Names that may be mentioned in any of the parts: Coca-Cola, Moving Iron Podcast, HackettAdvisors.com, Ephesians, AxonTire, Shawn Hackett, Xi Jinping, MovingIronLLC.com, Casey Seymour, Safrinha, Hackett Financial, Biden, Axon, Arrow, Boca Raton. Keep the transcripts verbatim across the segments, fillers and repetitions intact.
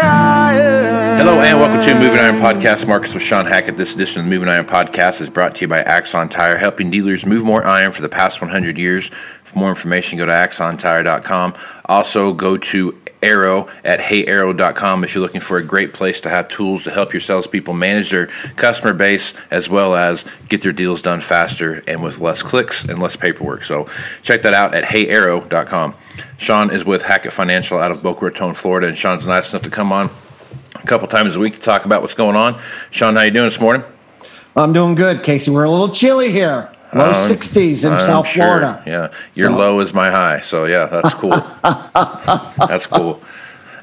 iron. Hello and welcome to Moving Iron Podcast. Marcus with Shawn Hackett. This edition of the Moving Iron Podcast is brought to you by Axon Tire, helping dealers move more iron for the past one hundred years. For more information, go to Axon Tire dot com. Also, go to Arrow at hey arrow dot com if you're looking for a great place to have tools to help your salespeople manage their customer base as well as get their deals done faster and with less clicks and less paperwork. So check that out at hey arrow dot com. Shawn is with Hackett Financial out of Boca Raton, Florida, and Shawn's nice enough to come on a couple times a week to talk about what's going on. Shawn, how you doing this morning? I'm doing good, Casey. We're a little chilly here. Low um, sixties in I'm South sure. Florida. Yeah, your so. low is my high. So yeah, that's cool. That's cool.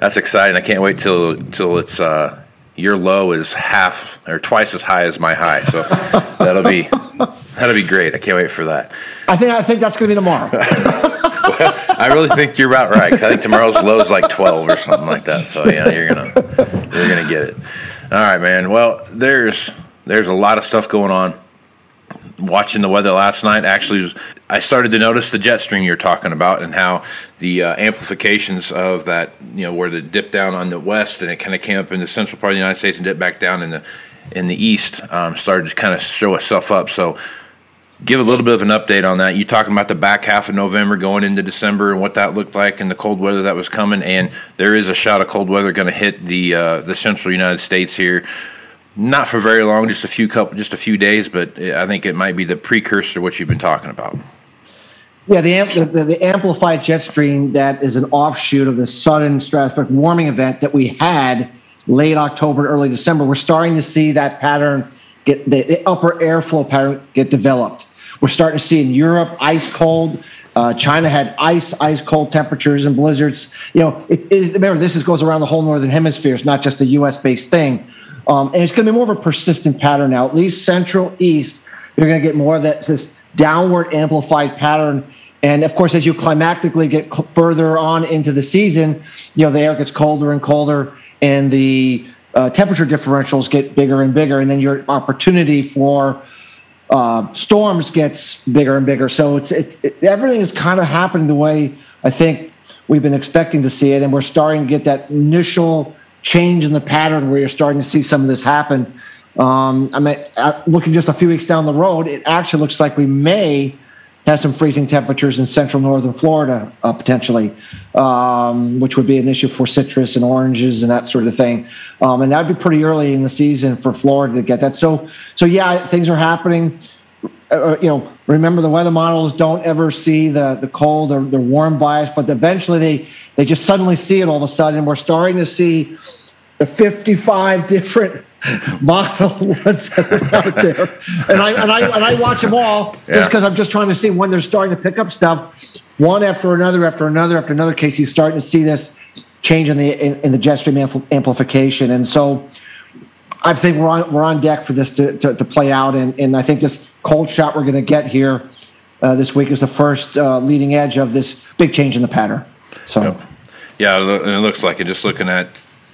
That's exciting. I can't wait till till it's uh, your low is half or twice as high as my high. So that'll be that'll be great. I can't wait for that. I think I think that's going to be tomorrow. Well, I really think you're about right because I think tomorrow's low is like twelve or something like that. So yeah, you're gonna you're gonna get it. All right, man. Well, there's there's a lot of stuff going on. Watching the weather last night, actually, I started to notice the jet stream you're talking about and how the uh, amplifications of that, you know, where the dip down on the west and it kind of came up in the central part of the United States and dipped back down in the in the east um, started to kind of show itself up. So give a little bit of an update on that. You're talking about the back half of November going into December and what that looked like and the cold weather that was coming. And there is a shot of cold weather going to hit the uh, the central United States here. Not for very long, just a few couple, just a few days, but I think it might be the precursor to what you've been talking about. Yeah, the, amp, the, the amplified jet stream that is an offshoot of the sudden stratospheric warming event that we had late October, early December. We're starting to see that pattern get the, the upper airflow pattern get developed. We're starting to see in Europe ice cold. Uh, China had ice, ice cold temperatures and blizzards. You know, it is. Remember, this is, goes around the whole northern hemisphere. It's not just a U S based thing. Um, and it's going to be more of a persistent pattern now. At least central east, you're going to get more of that, this downward amplified pattern. And, of course, as you climactically get cl- further on into the season, you know, the air gets colder and colder and the uh, temperature differentials get bigger and bigger. And then your opportunity for uh, storms gets bigger and bigger. So it's, it's it, everything is kind of happening the way I think we've been expecting to see it. And we're starting to get that initial change in the pattern where you're starting to see some of this happen. Um, I mean, looking just a few weeks down the road, it actually looks like we may have some freezing temperatures in central northern Florida uh, potentially, um, which would be an issue for citrus and oranges and that sort of thing. Um, and that would be pretty early in the season for Florida to get that. So, so yeah, things are happening. Uh, you know, remember the weather models don't ever see the the cold or the warm bias, but eventually they they just suddenly see it all of a sudden. We're starting to see the fifty-five different model ones that are out there, and I and I and I watch them all just yeah. because I'm just trying to see when they're starting to pick up stuff, one after another, after another, after another. Case, you're starting to see this change in the in, in the jet stream ampl- amplification, and so. I think we're on we're on deck for this to, to, to play out, and, and I think this cold shot we're going to get here uh, this week is the first uh, leading edge of this big change in the pattern. So, yep. yeah, it looks like it. Just looking at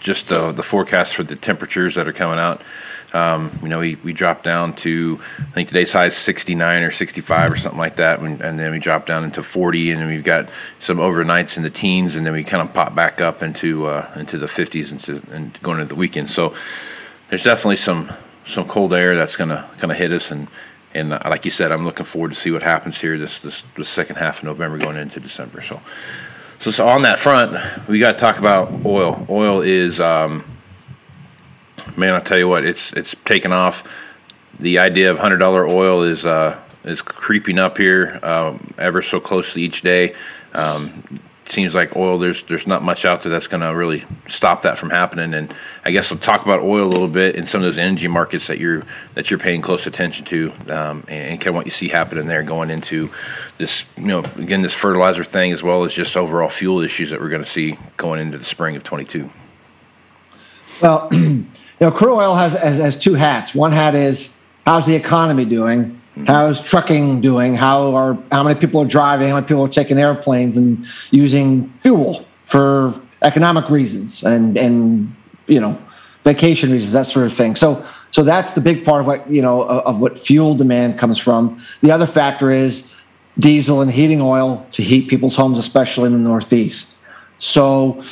just the, the forecast for the temperatures that are coming out. Um, you know, we, we dropped down to, I think today's high is sixty-nine or sixty-five or something like that, and, and then we dropped down into forty, and then we've got some overnights in the teens, and then we kind of pop back up into uh, into the fifties into, and going into the weekend. So there's definitely some some cold air that's gonna gonna hit us, and and like you said, I'm looking forward to see what happens here this this, this second half of November going into December. So. So, so on that front, we got to talk about oil. Oil is, um, man, I'll tell you what, it's it's taken off. The idea of one hundred dollars oil is uh, is creeping up here um, ever so closely each day. Um, seems like oil, there's there's not much out there that's going to really stop that from happening. And I guess we'll talk about oil a little bit in some of those energy markets that you're that you're paying close attention to, um, and kind of what you see happening there going into this, you know, again, this fertilizer thing, as well as just overall fuel issues that we're going to see going into the spring of twenty-two. Well, you know, crude oil has, has has two hats. One hat is how's the economy doing? How's trucking doing? How are how many people are driving? How many people are taking airplanes and using fuel for economic reasons and and you know vacation reasons, that sort of thing. So so that's the big part of what you know of, of what fuel demand comes from. The other factor is diesel and heating oil to heat people's homes, especially in the Northeast. So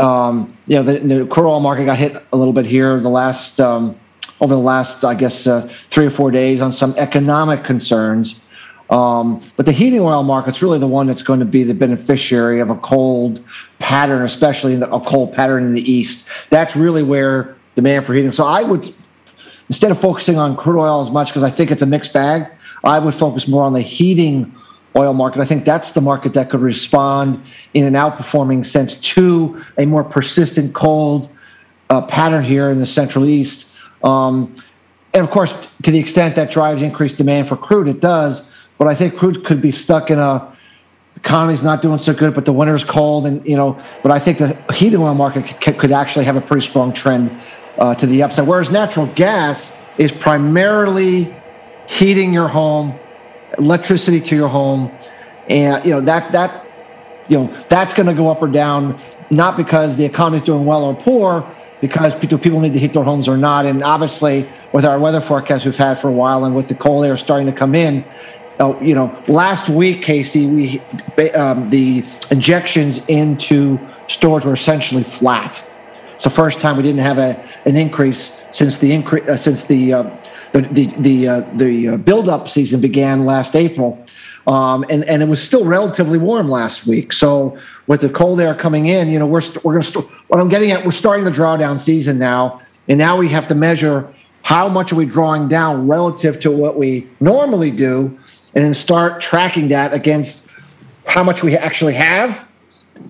um, you know the, the crude oil market got hit a little bit here the last. Um, over the last, I guess, uh, three or four days on some economic concerns. Um, but the heating oil market's really the one that's going to be the beneficiary of a cold pattern, especially in the, a cold pattern in the East. That's really where demand for heating. So I would, instead of focusing on crude oil as much, because I think it's a mixed bag, I would focus more on the heating oil market. I think that's the market that could respond in an outperforming sense to a more persistent cold uh, pattern here in the Central East. Um, and of course, to the extent that drives increased demand for crude, it does. But I think crude could be stuck in a economy's not doing so good, but the winter's cold, and you know. But I think the heating oil market c- could actually have a pretty strong trend uh, to the upside. Whereas natural gas is primarily heating your home, electricity to your home, and you know that that you know that's going to go up or down, not because the economy's doing well or poor. Because people need to heat their homes or not. And obviously, with our weather forecast we've had for a while and with the cold air starting to come in, uh, you know, last week, Casey, we um, the injections into storage were essentially flat. It's the first time we didn't have a, an increase since the incre- uh, since the, uh, the the the uh, the build-up season began last April. Um, and, and it was still relatively warm last week. So with the cold air coming in, you know, we're st- we're going to st- what I'm getting at, we're starting the drawdown season now. And now we have to measure how much are we drawing down relative to what we normally do and then start tracking that against how much we actually have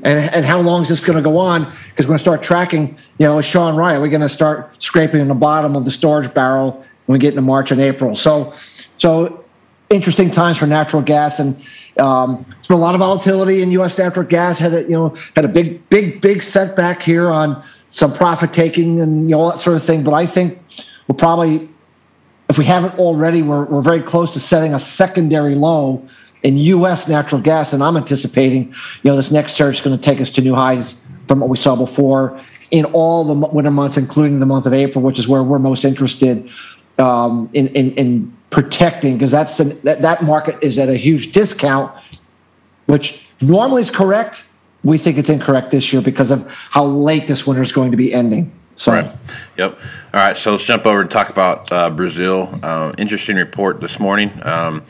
and, and how long is this going to go on? Because we're going to start tracking, you know, as Sean Ryan, we're going to start scraping in the bottom of the storage barrel when we get into March and April. So, so. Interesting times for natural gas, and um, it's been a lot of volatility in U S natural gas. Had a you know had a big, big, big setback here on some profit taking and you know, all that sort of thing. But I think we'll probably, if we haven't already, we're we're very close to setting a secondary low in U S natural gas, and I'm anticipating you know this next surge is going to take us to new highs from what we saw before in all the winter months, including the month of April, which is where we're most interested um, in in. in protecting, because that's an, that, that market is at a huge discount, which normally is correct. We think it's incorrect this year because of how late this winter is going to be ending. So. Right. Yep. All right. So let's jump over and talk about uh, Brazil. Uh, interesting report this morning. Um,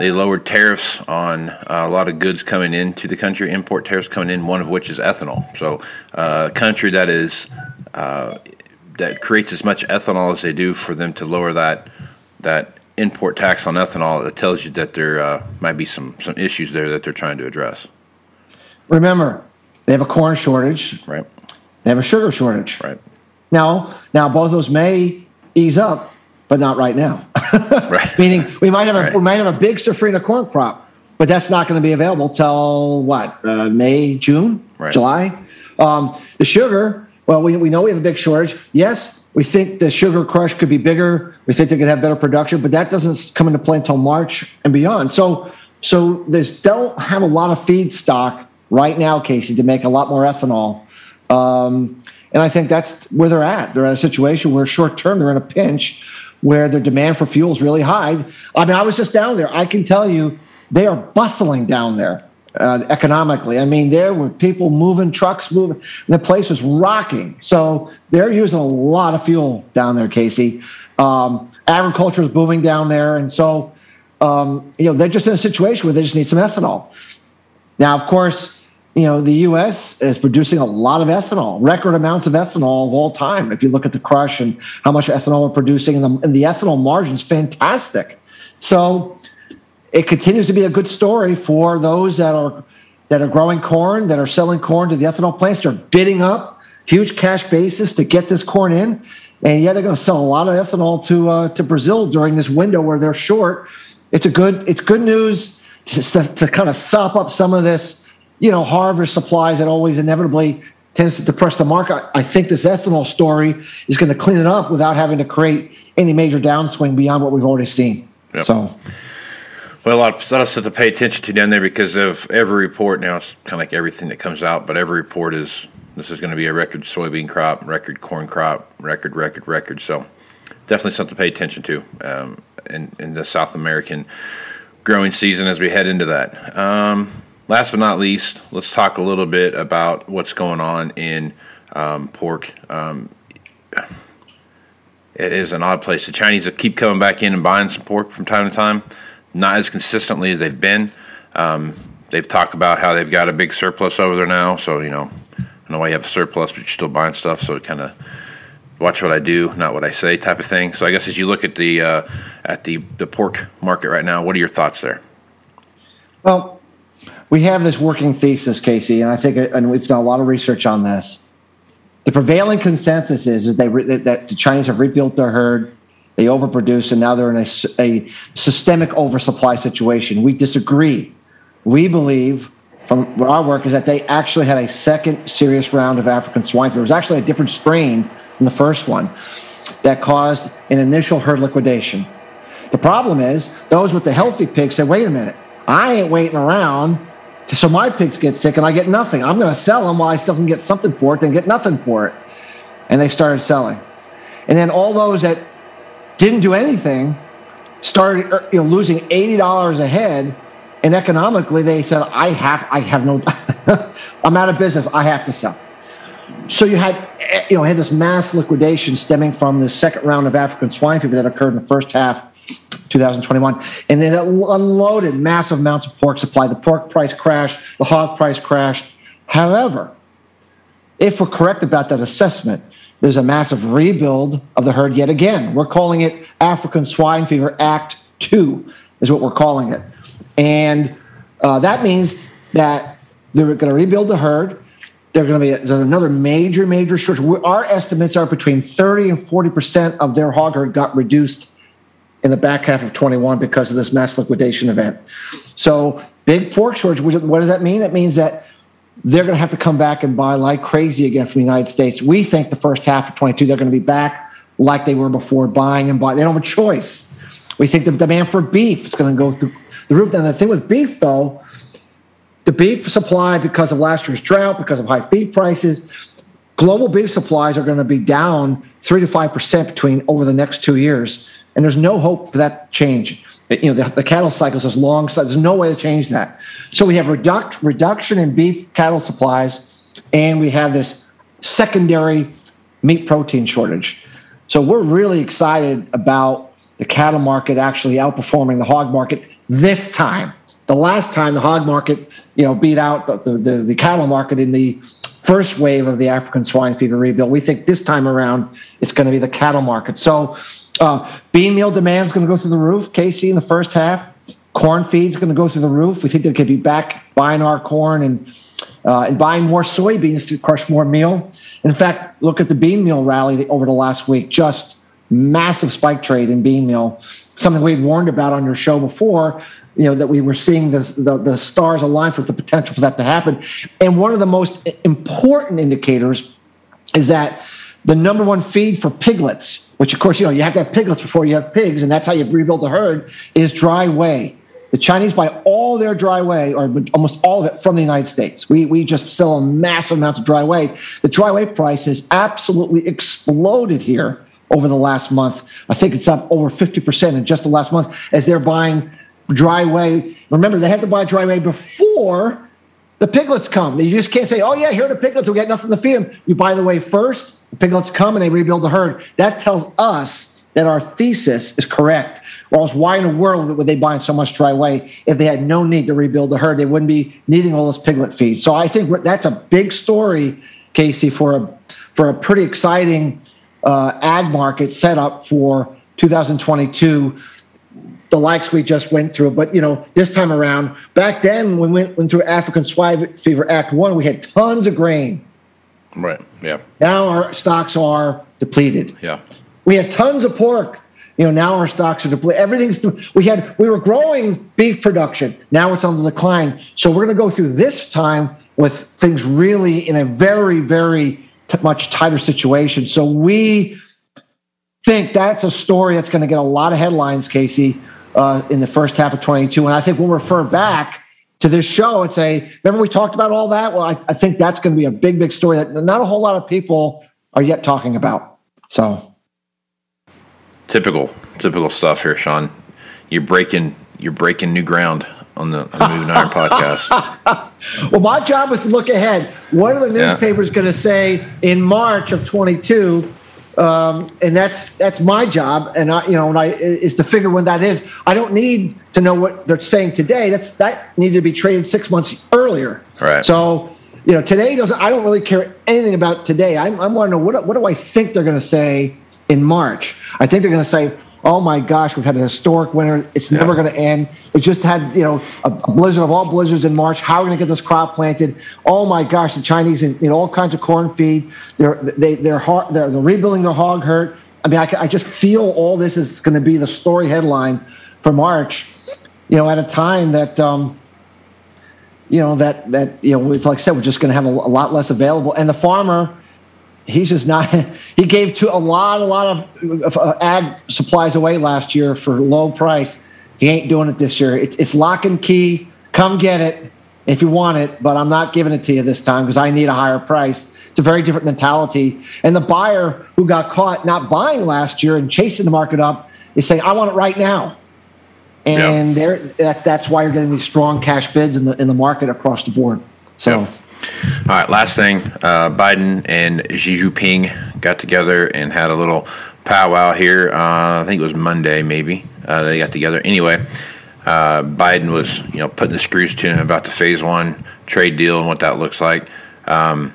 they lowered tariffs on uh, a lot of goods coming into the country, import tariffs coming in, one of which is ethanol. So uh, a country that is uh, that creates as much ethanol as they do, for them to lower that that import tax on ethanol, it tells you that there uh, might be some, some issues there that they're trying to address. Remember, they have a corn shortage. Right. They have a sugar shortage. Right. Now, now both of those may ease up, but not right now. Right. Meaning we might have a right. we might have a big safrinha corn crop, but that's not going to be available till what? Uh, May, June, right. July. Um, the sugar, well, we we know we have a big shortage. Yes. We think the sugar crush could be bigger. We think they could have better production, but that doesn't come into play until March and beyond. So, so they don't have a lot of feedstock right now, Casey, to make a lot more ethanol. Um, And I think that's where they're at. They're in a situation where short term, they're in a pinch where their demand for fuel is really high. I mean, I was just down there. I can tell you they are bustling down there uh, economically. I mean, there were people moving, trucks moving. The place was rocking. So they're using a lot of fuel down there, Casey. Um, agriculture is booming down there. And so, um, you know, they're just in a situation where they just need some ethanol. Now, of course, you know, the U S is producing a lot of ethanol, record amounts of ethanol of all time. If you look at the crush and how much ethanol we're producing, and the, and the ethanol margin's fantastic. So it continues to be a good story for those that are that are growing corn, that are selling corn to the ethanol plants. They're bidding up huge cash basis to get this corn in. And yeah, they're going to sell a lot of ethanol to uh, to Brazil during this window where they're short. It's a good it's good news to, to, to kind of sop up some of this, you know, harvest supplies that always inevitably tends to depress the market. I think this ethanol story is going to clean it up without having to create any major downswing beyond what we've already seen. Yep. So, well, a lot of stuff to pay attention to down there because of every report now. It's kind of like everything that comes out, but every report is this is going to be a record soybean crop, record corn crop, record, record, record. So, definitely something to pay attention to um, in, in the South American growing season as we head into that. Um, Last but not least, let's talk a little bit about what's going on in um, pork. Um, it is an odd place. The Chinese keep coming back in and buying some pork from time to time, not as consistently as they've been. Um, they've talked about how they've got a big surplus over there now. So, you know, I know why you have a surplus, but you're still buying stuff. So it kind of watch what I do, not what I say type of thing. So I guess as you look at the uh, at the, the pork market right now, what are your thoughts there? Well, we have this working thesis, Casey, and I think, and we've done a lot of research on this. The prevailing consensus is, is they re, that the Chinese have rebuilt their herd, they overproduce, and now they're in a, a systemic oversupply situation. We disagree. We believe, from our work, is that they actually had a second serious round of African swine fever. It was actually a different strain than the first one that caused an initial herd liquidation. The problem is, those with the healthy pigs said, wait a minute, I ain't waiting around so my pigs get sick and I get nothing. I'm going to sell them while I still can get something for it, then get nothing for it. And they started selling. And then all those that didn't do anything started, you know, losing eighty dollars a head. And economically, they said, I have, I have no, I'm out of business. I have to sell. So you had, you know, had this mass liquidation stemming from the second round of African swine fever that occurred in the first half twenty twenty-one, and then it unloaded massive amounts of pork supply. The pork price crashed, the hog price crashed. However, if we're correct about that assessment, there's a massive rebuild of the herd yet again. We're calling it African Swine Fever Act two is what we're calling it. And uh, that means that they're going to rebuild the herd. They're going to be there's another major, major shortage. Our estimates are between thirty and forty percent of their hog herd got reduced in the back half of twenty-one because of this mass liquidation event. So big pork shortage, what does that mean? It means that they're going to have to come back and buy like crazy again from the United States. We think the first half of twenty-two, they're going to be back like they were before, buying and buying. They don't have a choice. We think the demand for beef is going to go through the roof. And the thing with beef, though, the beef supply, because of last year's drought, because of high feed prices, global beef supplies are going to be down three to five percent between over the next two years. And there's no hope for that change. You know, the, the cattle cycle is long, so there's no way to change that. So we have reduct, reduction in beef cattle supplies, and we have this secondary meat protein shortage. So we're really excited about the cattle market actually outperforming the hog market this time. The last time the hog market, you know, beat out the, the, the, the cattle market in the first wave of the African swine fever rebuild. We think this time around it's going to be the cattle market. So Uh, bean meal demand is going to go through the roof, Casey, in the first half. Corn feed is going to go through the roof. We think they could be back buying our corn and uh, and buying more soybeans to crush more meal. In fact, look at the bean meal rally over the last week. Just massive spike trade in bean meal, something we'd warned about on your show before, you know, that we were seeing this, the, the stars align for the potential for that to happen. And one of the most important indicators is that the number one feed for piglets, which, of course, you know, you have to have piglets before you have pigs, and that's how you rebuild the herd, is dry whey. The Chinese buy all their dry whey, or almost all of it, from the United States. We we just sell massive amounts of dry whey. The dry whey price has absolutely exploded here over the last month. I think it's up over fifty percent in just the last month as they're buying dry whey. Remember, they have to buy dry whey before the piglets come. You just can't say, oh, yeah, here are the piglets. We got nothing to feed them. You buy the whey first, the piglets come, and they rebuild the herd. That tells us that our thesis is correct, or else why in the world would they buy so much dry whey if they had no need to rebuild the herd? They wouldn't be needing all this piglet feed. So I think that's a big story, Casey, for a for a pretty exciting uh, ag market setup for two thousand twenty-two, the likes we just went through. But, you know, this time around, back then when we went, went through African Swine Fever Act one, we had tons of grain. Right, yeah. Now our stocks are depleted. Yeah. We had tons of pork. You know, now our stocks are depleted. Everything's we had. We were growing beef production. Now it's on the decline. So we're going to go through this time with things really in a very, very t- much tighter situation. So we think that's a story that's going to get a lot of headlines, Casey, uh, in the first half of twenty-two. And I think we'll refer back to this show and say, remember we talked about all that? Well, I, I think that's going to be a big, big story that not a whole lot of people are yet talking about. So. Typical, typical stuff here, Shawn. You're breaking, you're breaking new ground on the, on the Moving Iron podcast. Well, my job is to look ahead. What are the newspapers yeah. going to say in March of twenty-two? Um, and that's that's my job, and I, you know, and I is to figure when that is. I don't need to know what they're saying today. That's that needed to be traded six months earlier. Right. So, you know, today doesn't. I don't really care anything about today. I, I want to know what what do I think they're going to say in March. I think they're going to say, oh my gosh, we've had a historic winter. It's yeah. never going to end. We just had, you know, a blizzard of all blizzards in March. How are we going to get this crop planted? Oh my gosh, the Chinese, you know, all kinds of corn feed. They're, they, they're, hard, they're, they're rebuilding their hog herd. I mean, I, I just feel all this is going to be the story headline for March, you know, at a time that, um, you know, that, that, you know, like I said, we're just going to have a, a lot less available. And the farmer, he's just not. He gave to a lot, a lot of uh, ag supplies away last year for low price. He ain't doing it this year. It's it's lock and key. Come get it if you want it, but I'm not giving it to you this time because I need a higher price. It's a very different mentality. And the buyer who got caught not buying last year and chasing the market up is saying, "I want it right now," and yeah. that, that's why you're getting these strong cash bids in the in the market across the board. So. Yeah. All right, last thing, uh, Biden and Xi Jinping got together and had a little powwow here. Uh, I think it was Monday, maybe. Uh, they got together. Anyway, uh, Biden was, you know, putting the screws to him about the phase one trade deal and what that looks like. Um,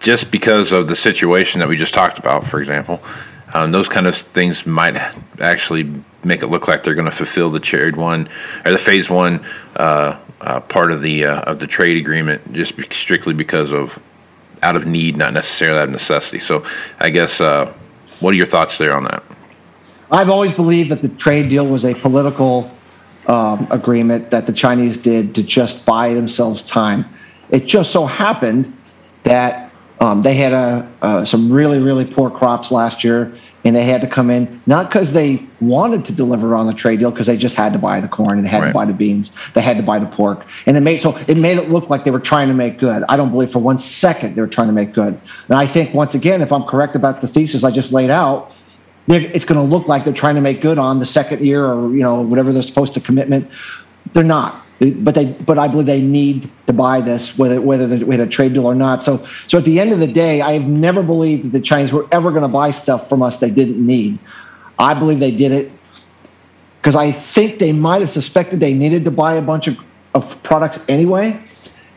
just because of the situation that we just talked about, for example, um, those kind of things might actually make it look like they're going to fulfill the trade one or the phase one uh Uh, part of the uh, of the trade agreement, just strictly because of out of need, not necessarily out of necessity. So, I guess, uh, what are your thoughts there on that? I've always believed that the trade deal was a political um, agreement that the Chinese did to just buy themselves time. It just so happened that um, they had a, uh, some really, really poor crops last year, and they had to come in, not because they wanted to deliver on the trade deal, because they just had to buy the corn and they had right. to buy the beans. They had to buy the pork. And it made so it made it look like they were trying to make good. I don't believe for one second they were trying to make good. And I think, once again, if I'm correct about the thesis I just laid out, it's going to look like they're trying to make good on the second year or, you know, whatever they're supposed to commitment. They're not. But they, but I believe they need to buy this, whether whether we had a trade deal or not. So, so at the end of the day, I have never believed that the Chinese were ever going to buy stuff from us they didn't need. I believe they did it because I think they might have suspected they needed to buy a bunch of, of products anyway,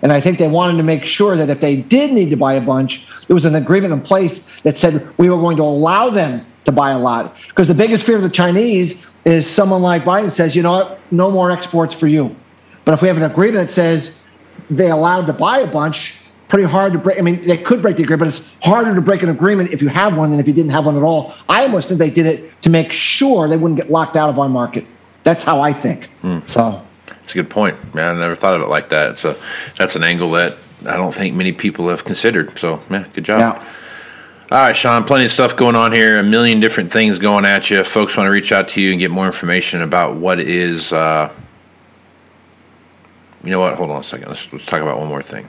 and I think they wanted to make sure that if they did need to buy a bunch, there was an agreement in place that said we were going to allow them to buy a lot. Because the biggest fear of the Chinese is someone like Biden says, you know what, no more exports for you. But if we have an agreement that says they allowed to buy a bunch, pretty hard to break. I mean, they could break the agreement, but it's harder to break an agreement if you have one than if you didn't have one at all. I almost think they did it to make sure they wouldn't get locked out of our market. That's how I think. Mm. So that's a good point. Man, I never thought of it like that. So that's an angle that I don't think many people have considered. So, man, good job. Yeah. All right, Shawn, plenty of stuff going on here, a million different things going at you. If folks want to reach out to you and get more information about what is uh, – You know what? Hold on a second. Let's, let's talk about one more thing.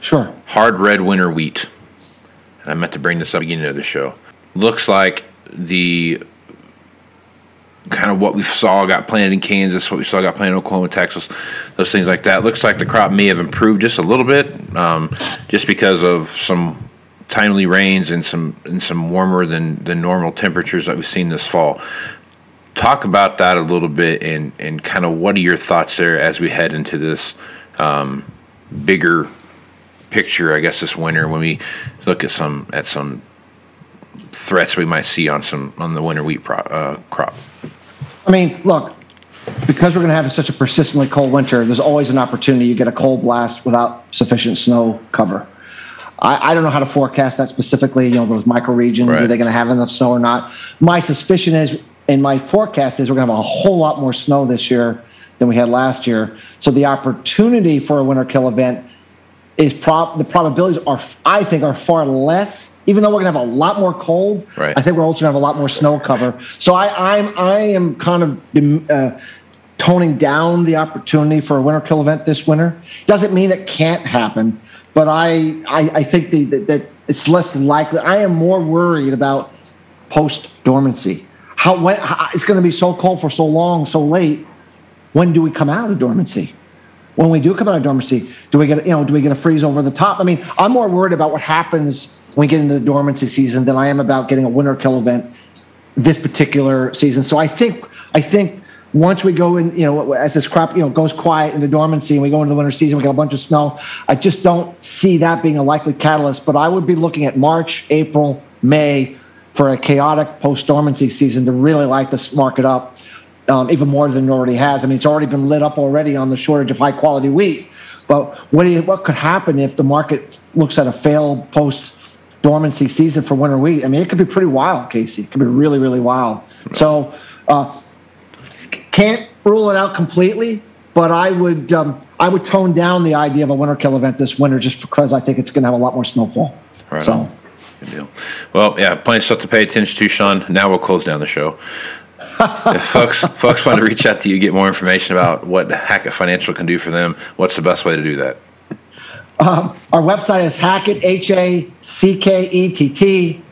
Sure. Hard red winter wheat. And I meant to bring this up at the beginning of the show. Looks like the kind of what we saw got planted in Kansas, what we saw got planted in Oklahoma, Texas, those things like that. Looks like the crop may have improved just a little bit, um, just because of some timely rains and some and some warmer than, than normal temperatures that we've seen this fall. Talk about that a little bit, and, and kind of what are your thoughts there as we head into this um, bigger picture, I guess, this winter, when we look at some at some threats we might see on some on the winter wheat pro, uh, crop. I mean, look, because we're going to have such a persistently cold winter, there's always an opportunity you get a cold blast without sufficient snow cover. I, I don't know how to forecast that specifically. You know, those microregions, right. Are they going to have enough snow or not? My suspicion is. And my forecast is we're going to have a whole lot more snow this year than we had last year. So the opportunity for a winter kill event is prob- the probabilities are, I think, are far less. Even though we're going to have a lot more cold, right. I think we're also going to have a lot more snow cover. So I, I'm I am kind of uh, toning down the opportunity for a winter kill event this winter. Doesn't mean it can't happen, but I I, I think the, the, that it's less likely. I am more worried about post-dormancy. How, when, how, it's going to be so cold for so long, so late. When do we come out of dormancy? When we do come out of dormancy, do we get you know do we get a freeze over the top? I mean, I'm more worried about what happens when we get into the dormancy season than I am about getting a winter kill event this particular season. So I think I think once we go in, you know, as this crop you know goes quiet into dormancy and we go into the winter season, we get a bunch of snow. I just don't see that being a likely catalyst. But I would be looking at March, April, May. For a chaotic post-dormancy season to really light this market up um, even more than it already has. I mean, it's already been lit up already on the shortage of high-quality wheat. But what do you, what could happen if the market looks at a failed post-dormancy season for winter wheat? I mean, it could be pretty wild, Casey. It could be really, really wild. So uh, can't rule it out completely, but I would um, I would tone down the idea of a winter kill event this winter just because I think it's going to have a lot more snowfall. Right. So. On. Good deal. Well, yeah, plenty of stuff to pay attention to, Shawn. Now we'll close down the show. If folks folks want to reach out to you, get more information about what Hackett Financial can do for them, what's the best way to do that? Um, our website is Hackett, H A C K E T T,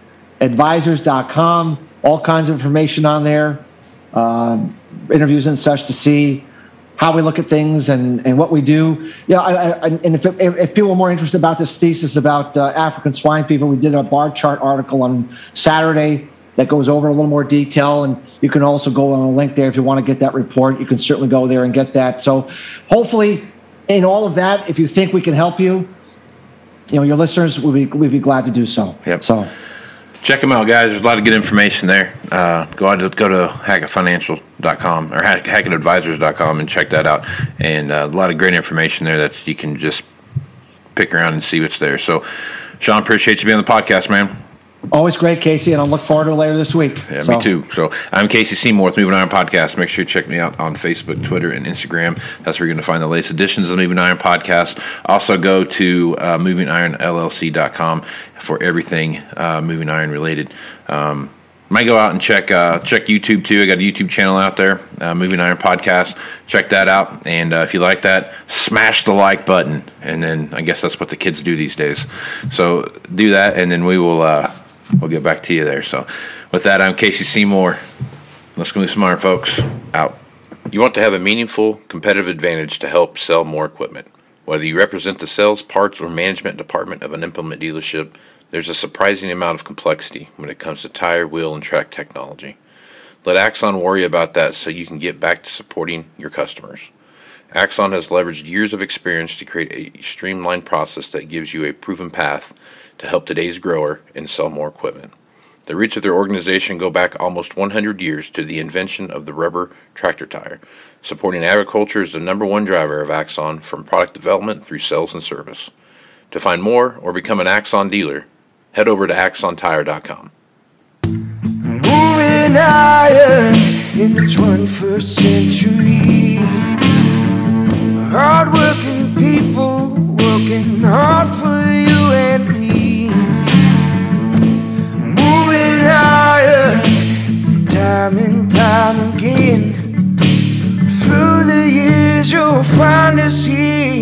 advisors dot com. All kinds of information on there, uh, interviews and such to see how we look at things and, and what we do. Yeah, I, I, and if, if people are more interested about this thesis about uh, African swine fever, we did a bar chart article on Saturday that goes over a little more detail, and you can also go on a link there if you want to get that report. You can certainly go there and get that. So hopefully in all of that, if you think we can help you, you know, your listeners, we'd be, we'd be glad to do so. Yep. So check them out, guys. There's a lot of good information there. Uh, go out to, go to Hackett Financial dot com or Hackett Advisors dot com and check that out. And uh, a lot of great information there that you can just pick around and see what's there. So, Shawn, appreciate you being on the podcast, man. Always great, Casey, and I'll look forward to it later this week. Yeah, so. Me too. So I'm Casey Seymour with Moving Iron Podcast. Make sure you check me out on Facebook, Twitter, and Instagram. That's where you're going to find the latest editions of the Moving Iron Podcast. Also go to uh, moving iron l l c dot com for everything uh, Moving Iron related. Um, might go out and check uh, check YouTube too. I got a YouTube channel out there, uh, Moving Iron Podcast. Check that out. And uh, if you like that, smash the like button. And then I guess that's what the kids do these days. So do that, and then we will... Uh, We'll get back to you there. So with that, I'm Casey Seymour. Let's go move some iron, folks. Out. You want to have a meaningful competitive advantage to help sell more equipment. Whether you represent the sales, parts, or management department of an implement dealership, there's a surprising amount of complexity when it comes to tire, wheel, and track technology. Let Axon worry about that so you can get back to supporting your customers. Axon has leveraged years of experience to create a streamlined process that gives you a proven path to help today's grower and sell more equipment. The roots of their organization go back almost one hundred years to the invention of the rubber tractor tire. Supporting agriculture is the number one driver of Axon, from product development through sales and service. To find more or become an Axon dealer, head over to Axon Tire dot com. Moving higher in the twenty-first century. Hard-working people working hard for you and me. Higher, time and time again, through the years. you'll find us here.